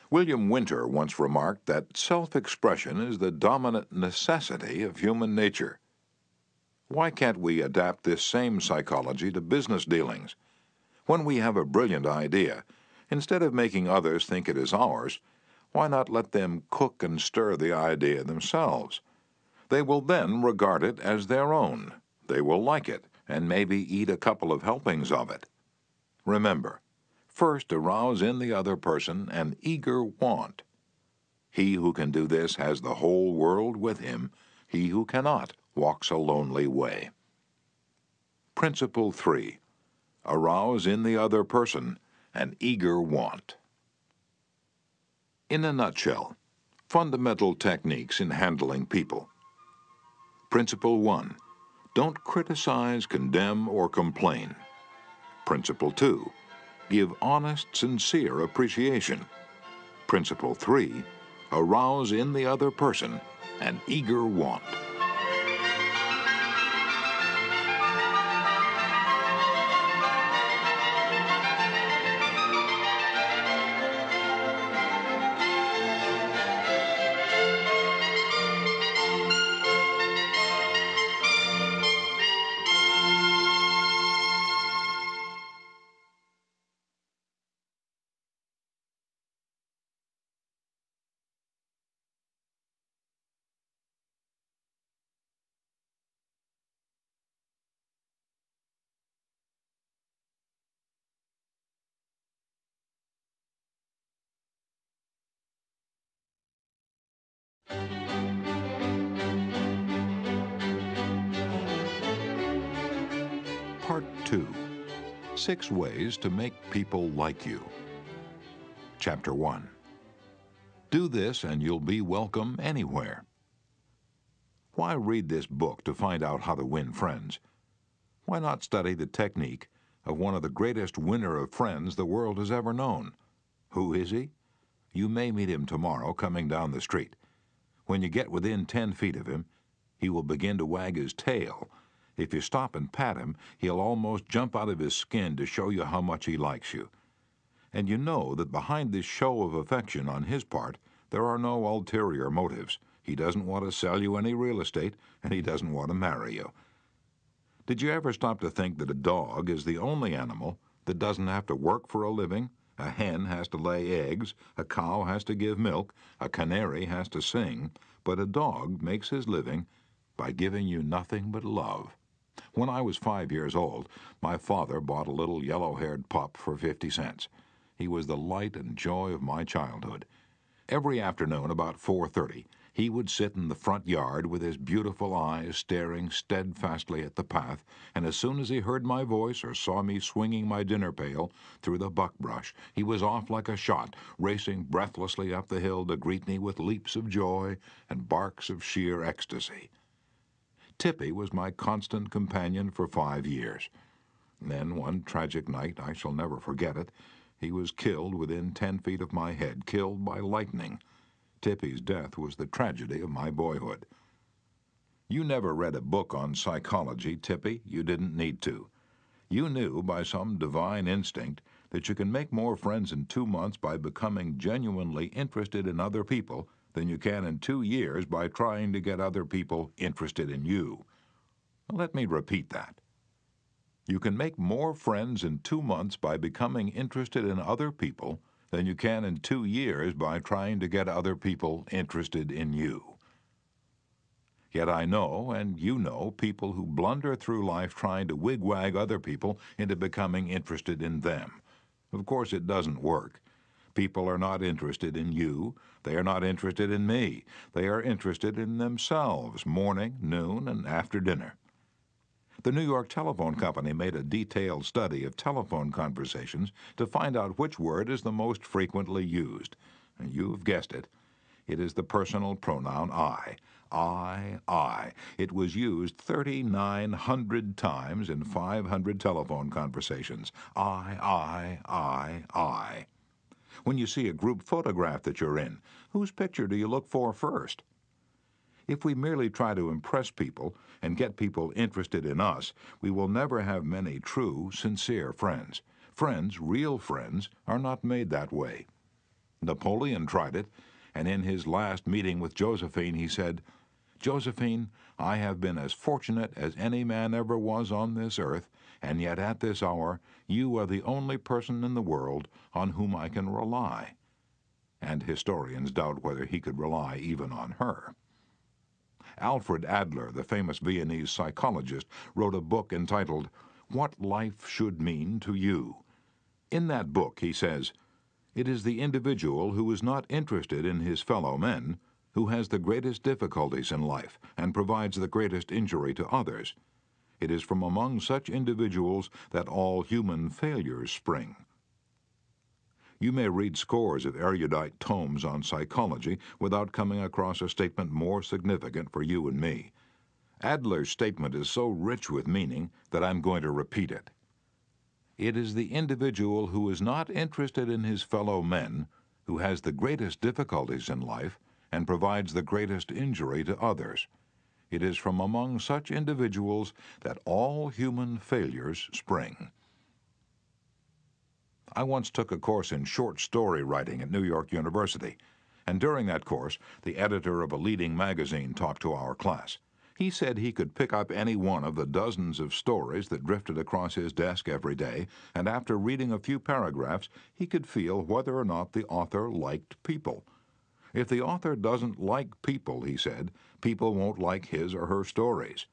William Winter once remarked that self-expression is the dominant necessity of human nature. Why can't we adapt this same psychology to business dealings? When we have a brilliant idea, instead of making others think it is ours, why not let them cook and stir the idea themselves? They will then regard it as their own. They will like it, and maybe eat a couple of helpings of it. Remember, first, arouse in the other person an eager want. He who can do this has the whole world with him. He who cannot walks a lonely way. Principle three. Arouse in the other person an eager want. In a nutshell, Fundamental techniques in handling people. Principle one, don't criticize, condemn, or complain. Principle two, give honest, sincere appreciation. Principle three, arouse in the other person an eager want. Part two, Six Ways to Make People Like You. Chapter one, Do This and You'll Be Welcome Anywhere. Why read this book to find out how to win friends? Why not study the technique of one of the greatest winner of friends the world has ever known? Who is he? You may meet him tomorrow coming down the street. When you get within ten feet of him, he will begin to wag his tail. If you stop and pat him, he'll almost jump out of his skin to show you how much he likes you. And you know that behind this show of affection on his part, there are no ulterior motives. He doesn't want to sell you any real estate, and he doesn't want to marry you. Did you ever stop to think that a dog is the only animal that doesn't have to work for a living? A hen has to lay eggs, a cow has to give milk, a canary has to sing, but a dog makes his living by giving you nothing but love. When I was five years old, my father bought a little yellow-haired pup for fifty cents. He was the light and joy of my childhood. Every afternoon about four thirty, he would sit in the front yard with his beautiful eyes staring steadfastly at the path, and as soon as he heard my voice or saw me swinging my dinner pail through the buckbrush, he was off like a shot, racing breathlessly up the hill to greet me with leaps of joy and barks of sheer ecstasy. Tippy was my constant companion for five years. Then one tragic night, I shall never forget it, he was killed within ten feet of my head, killed by lightning. Tippy's death was the tragedy of my boyhood. You never read a book on psychology, Tippy. You didn't need to. You knew by some divine instinct that you can make more friends in two months by becoming genuinely interested in other people than you can in two years by trying to get other people interested in you. Let me repeat that. You can make more friends in two months by becoming interested in other people than you can in two years by trying to get other people interested in you. Yet I know, and you know, people who blunder through life trying to wigwag other people into becoming interested in them. Of course, it doesn't work. People are not interested in you. They are not interested in me. They are interested in themselves, morning, noon, and after dinner. The New York Telephone Company made a detailed study of telephone conversations to find out which word is the most frequently used. And you've guessed it. It is the personal pronoun I. I, I. It was used thirty-nine hundred times in five hundred telephone conversations. I, I, I, I. When you see a group photograph that you're in, whose picture do you look for first? If we merely try to impress people and get people interested in us, we will never have many true, sincere friends. Friends, real friends, are not made that way. Napoleon tried it, and in his last meeting with Josephine, he said, "Josephine, I have been as fortunate as any man ever was on this earth, and yet at this hour you are the only person in the world on whom I can rely." And historians doubt whether he could rely even on her. Alfred Adler, the famous Viennese psychologist, wrote a book entitled, What Life Should Mean to You. In that book, he says, it is the individual who is not interested in his fellow men who has the greatest difficulties in life and provides the greatest injury to others. It is from among such individuals that all human failures spring. You may read scores of erudite tomes on psychology without coming across a statement more significant for you and me. Adler's statement is so rich with meaning that I'm going to repeat it. It is the individual who is not interested in his fellow men who has the greatest difficulties in life and provides the greatest injury to others. It is from among such individuals that all human failures spring. I once took a course in short story writing at New York University, and during that course, the editor of a leading magazine talked to our class. He said he could pick up any one of the dozens of stories that drifted across his desk every day, and after reading a few paragraphs, he could feel whether or not the author liked people. If the author doesn't like people, he said, people won't like his or her stories.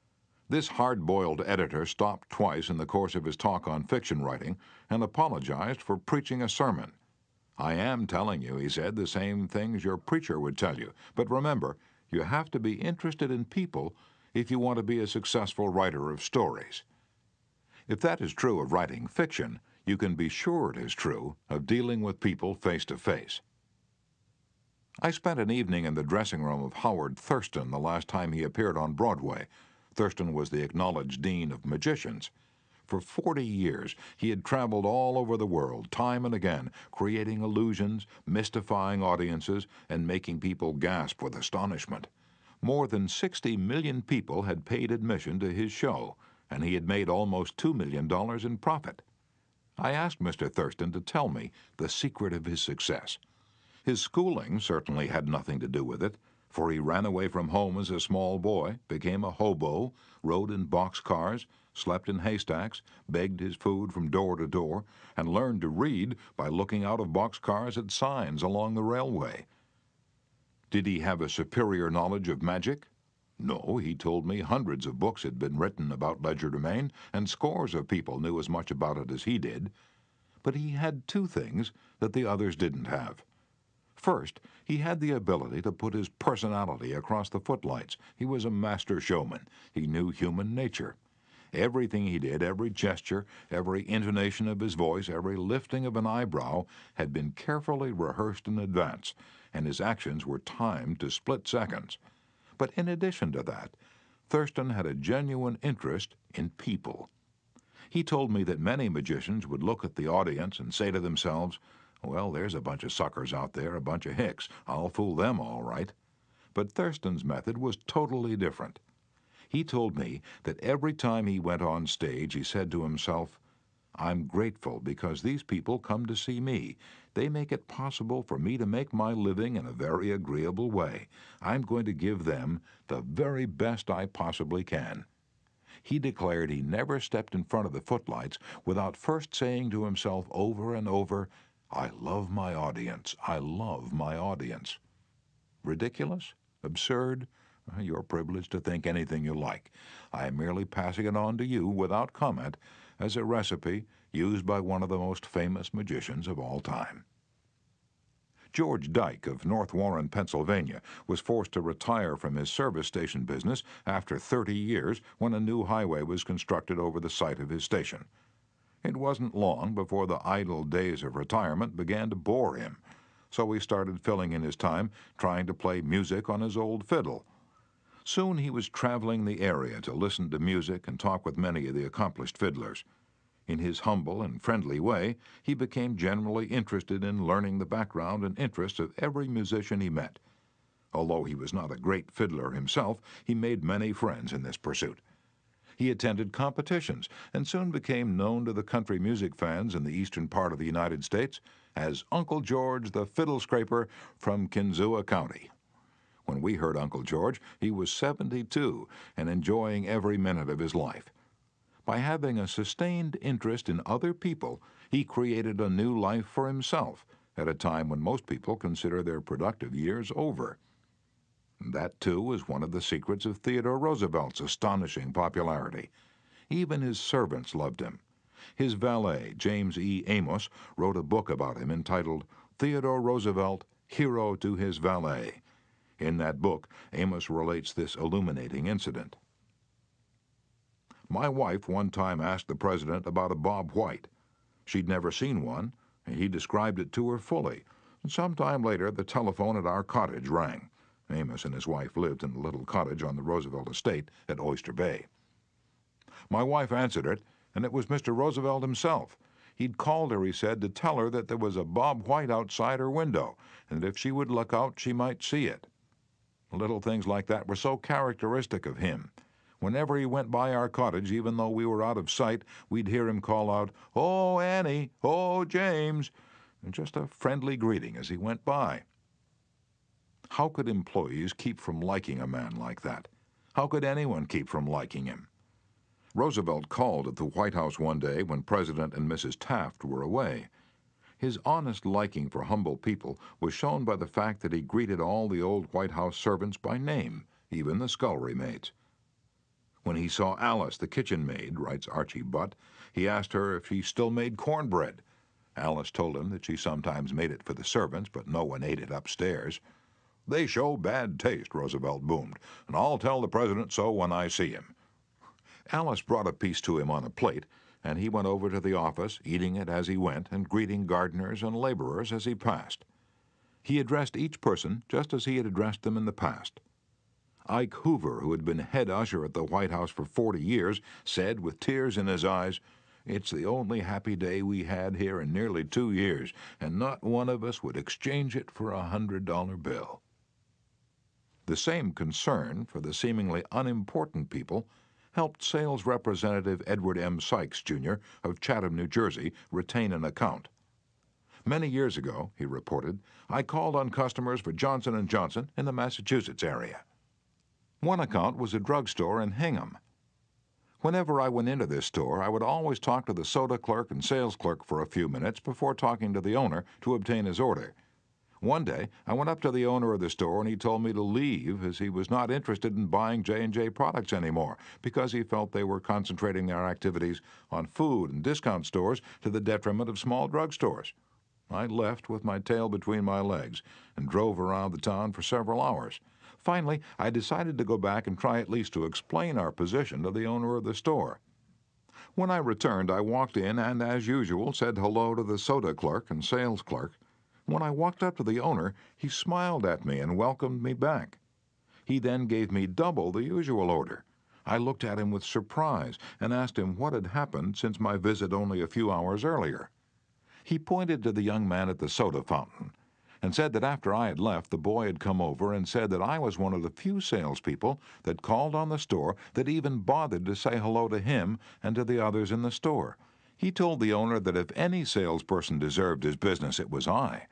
This hard-boiled editor stopped twice in the course of his talk on fiction writing and apologized for preaching a sermon. "I am telling you," he said, "the same things your preacher would tell you. But remember, you have to be interested in people if you want to be a successful writer of stories." If that is true of writing fiction, you can be sure it is true of dealing with people face to face. I spent an evening in the dressing room of Howard Thurston the last time he appeared on Broadway. Thurston was the acknowledged dean of magicians. For forty years, he had traveled all over the world, time and again, creating illusions, mystifying audiences, and making people gasp with astonishment. More than sixty million people had paid admission to his show, and he had made almost two million dollars in profit. I asked Mister Thurston to tell me the secret of his success. His schooling certainly had nothing to do with it, for he ran away from home as a small boy, became a hobo, rode in boxcars, slept in haystacks, begged his food from door to door, and learned to read by looking out of boxcars at signs along the railway. Did he have a superior knowledge of magic? No, he told me hundreds of books had been written about legerdemain, and scores of people knew as much about it as he did. But he had two things that the others didn't have. First, he had the ability to put his personality across the footlights. He was a master showman. He knew human nature. Everything he did, every gesture, every intonation of his voice, every lifting of an eyebrow had been carefully rehearsed in advance, and his actions were timed to split seconds. But in addition to that, Thurston had a genuine interest in people. He told me that many magicians would look at the audience and say to themselves, "Well, there's a bunch of suckers out there, a bunch of hicks. I'll fool them all right." But Thurston's method was totally different. He told me that every time he went on stage, he said to himself, "I'm grateful because these people come to see me. They make it possible for me to make my living in a very agreeable way. I'm going to give them the very best I possibly can." He declared he never stepped in front of the footlights without first saying to himself over and over, "I love my audience. I love my audience." Ridiculous? Absurd? You're privileged to think anything you like. I am merely passing it on to you without comment as a recipe used by one of the most famous magicians of all time. George Dyke of North Warren, Pennsylvania, was forced to retire from his service station business after thirty years when a new highway was constructed over the site of his station. It wasn't long before the idle days of retirement began to bore him, so he started filling in his time trying to play music on his old fiddle. Soon he was traveling the area to listen to music and talk with many of the accomplished fiddlers. In his humble and friendly way, he became generally interested in learning the background and interests of every musician he met. Although he was not a great fiddler himself, he made many friends in this pursuit. He attended competitions and soon became known to the country music fans in the eastern part of the United States as Uncle George the Fiddle Scraper from Kinzua County. When we heard Uncle George, he was seventy-two and enjoying every minute of his life. By having a sustained interest in other people, he created a new life for himself at a time when most people consider their productive years over. That, too, is one of the secrets of Theodore Roosevelt's astonishing popularity. Even his servants loved him. His valet, James E. Amos, wrote a book about him entitled Theodore Roosevelt, Hero to His Valet. In that book, Amos relates this illuminating incident. My wife one time asked the president about a Bob White. She'd never seen one, He described it to her fully, and sometime later the telephone at our cottage rang. Amos and his wife lived in a little cottage on the Roosevelt estate at Oyster Bay. My wife answered it, and it was Mister Roosevelt himself. He'd called her, he said, to tell her that there was a Bob White outside her window, and that if she would look out, she might see it. Little things like that were so characteristic of him. Whenever he went by our cottage, even though we were out of sight, we'd hear him call out, "Oh, Annie! Oh, James!" and just a friendly greeting as he went by. How could employees keep from liking a man like that? How could anyone keep from liking him? Roosevelt called at the White House one day when President and Missus Taft were away. His honest liking for humble people was shown by the fact that he greeted all the old White House servants by name, even the scullery maids. When he saw Alice, the kitchen maid, writes Archie Butt, he asked her if she still made cornbread. Alice told him that she sometimes made it for the servants, but no one ate it upstairs. "They show bad taste," Roosevelt boomed, "and I'll tell the president so when I see him." Alice brought a piece to him on a plate, and he went over to the office, eating it as he went and greeting gardeners and laborers as he passed. He addressed each person just as he had addressed them in the past. Ike Hoover, who had been head usher at the White House for forty years, said with tears in his eyes, "It's the only happy day we had here in nearly two years, and not one of us would exchange it for a hundred dollar bill." The same concern for the seemingly unimportant people helped sales representative Edward M. Sykes, Junior of Chatham, New Jersey, retain an account. "Many years ago," he reported, "I called on customers for Johnson and Johnson in the Massachusetts area. One account was a drugstore in Hingham. Whenever I went into this store, I would always talk to the soda clerk and sales clerk for a few minutes before talking to the owner to obtain his order. One day, I went up to the owner of the store and he told me to leave as he was not interested in buying J and J products anymore because he felt they were concentrating their activities on food and discount stores to the detriment of small drugstores. I left with my tail between my legs and drove around the town for several hours. Finally, I decided to go back and try at least to explain our position to the owner of the store. When I returned, I walked in and, as usual, said hello to the soda clerk and sales clerk. When I walked up to the owner, he smiled at me and welcomed me back. He then gave me double the usual order. I looked at him with surprise and asked him what had happened since my visit only a few hours earlier. He pointed to the young man at the soda fountain and said that after I had left, the boy had come over and said that I was one of the few salespeople that called on the store that even bothered to say hello to him and to the others in the store. He told the owner that if any salesperson deserved his business, it was I.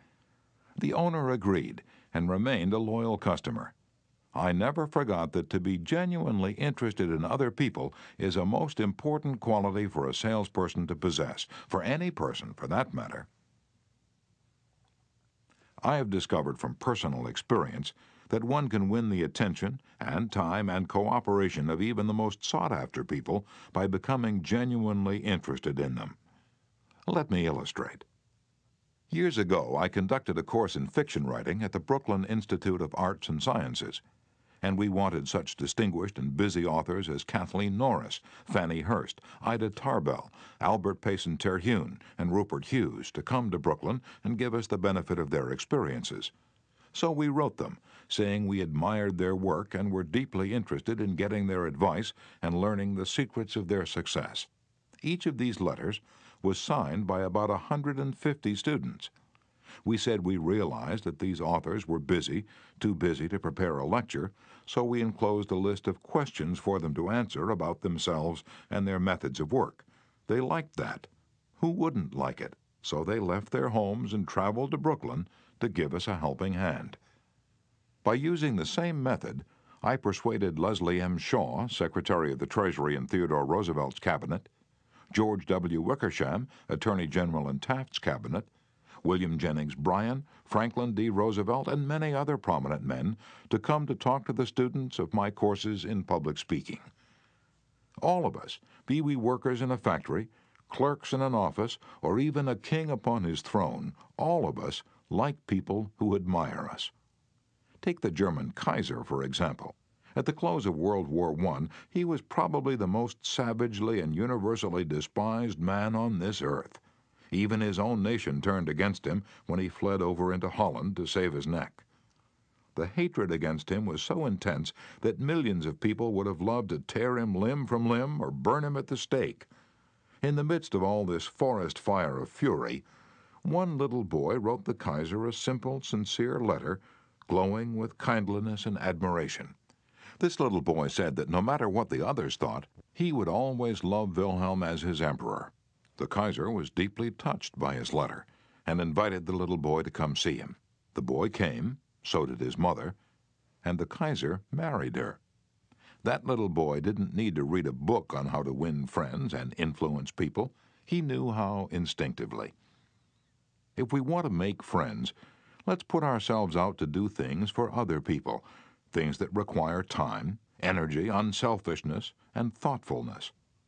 The owner agreed and remained a loyal customer. I never forgot that to be genuinely interested in other people is a most important quality for a salesperson to possess, for any person for that matter." I have discovered from personal experience that one can win the attention and time and cooperation of even the most sought-after people by becoming genuinely interested in them. Let me illustrate. Years ago, I conducted a course in fiction writing at the Brooklyn Institute of Arts and Sciences, and we wanted such distinguished and busy authors as Kathleen Norris, Fanny Hurst, Ida Tarbell, Albert Payson Terhune, and Rupert Hughes to come to Brooklyn and give us the benefit of their experiences. So we wrote them, saying we admired their work and were deeply interested in getting their advice and learning the secrets of their success. Each of these letters was signed by about one hundred fifty students. We said we realized that these authors were busy, too busy to prepare a lecture, so we enclosed a list of questions for them to answer about themselves and their methods of work. They liked that. Who wouldn't like it? So they left their homes and traveled to Brooklyn to give us a helping hand. By using the same method, I persuaded Leslie M. Shaw, Secretary of the Treasury in Theodore Roosevelt's cabinet, George W. Wickersham, Attorney General in Taft's cabinet, William Jennings Bryan, Franklin D. Roosevelt, and many other prominent men to come to talk to the students of my courses in public speaking. All of us, be we workers in a factory, clerks in an office, or even a king upon his throne, all of us like people who admire us. Take the German Kaiser, for example. At the close of World War One, he was probably the most savagely and universally despised man on this earth. Even his own nation turned against him when he fled over into Holland to save his neck. The hatred against him was so intense that millions of people would have loved to tear him limb from limb or burn him at the stake. In the midst of all this forest fire of fury, one little boy wrote the Kaiser a simple, sincere letter, glowing with kindliness and admiration. This little boy said that no matter what the others thought, he would always love Wilhelm as his emperor. The Kaiser was deeply touched by his letter and invited the little boy to come see him. The boy came. So did his mother, and the Kaiser married her. That little boy didn't need to read a book on how to win friends and influence people. He knew how instinctively. If we want to make friends, let's put ourselves out to do things for other people, things that require time, energy, unselfishness, and thoughtfulness.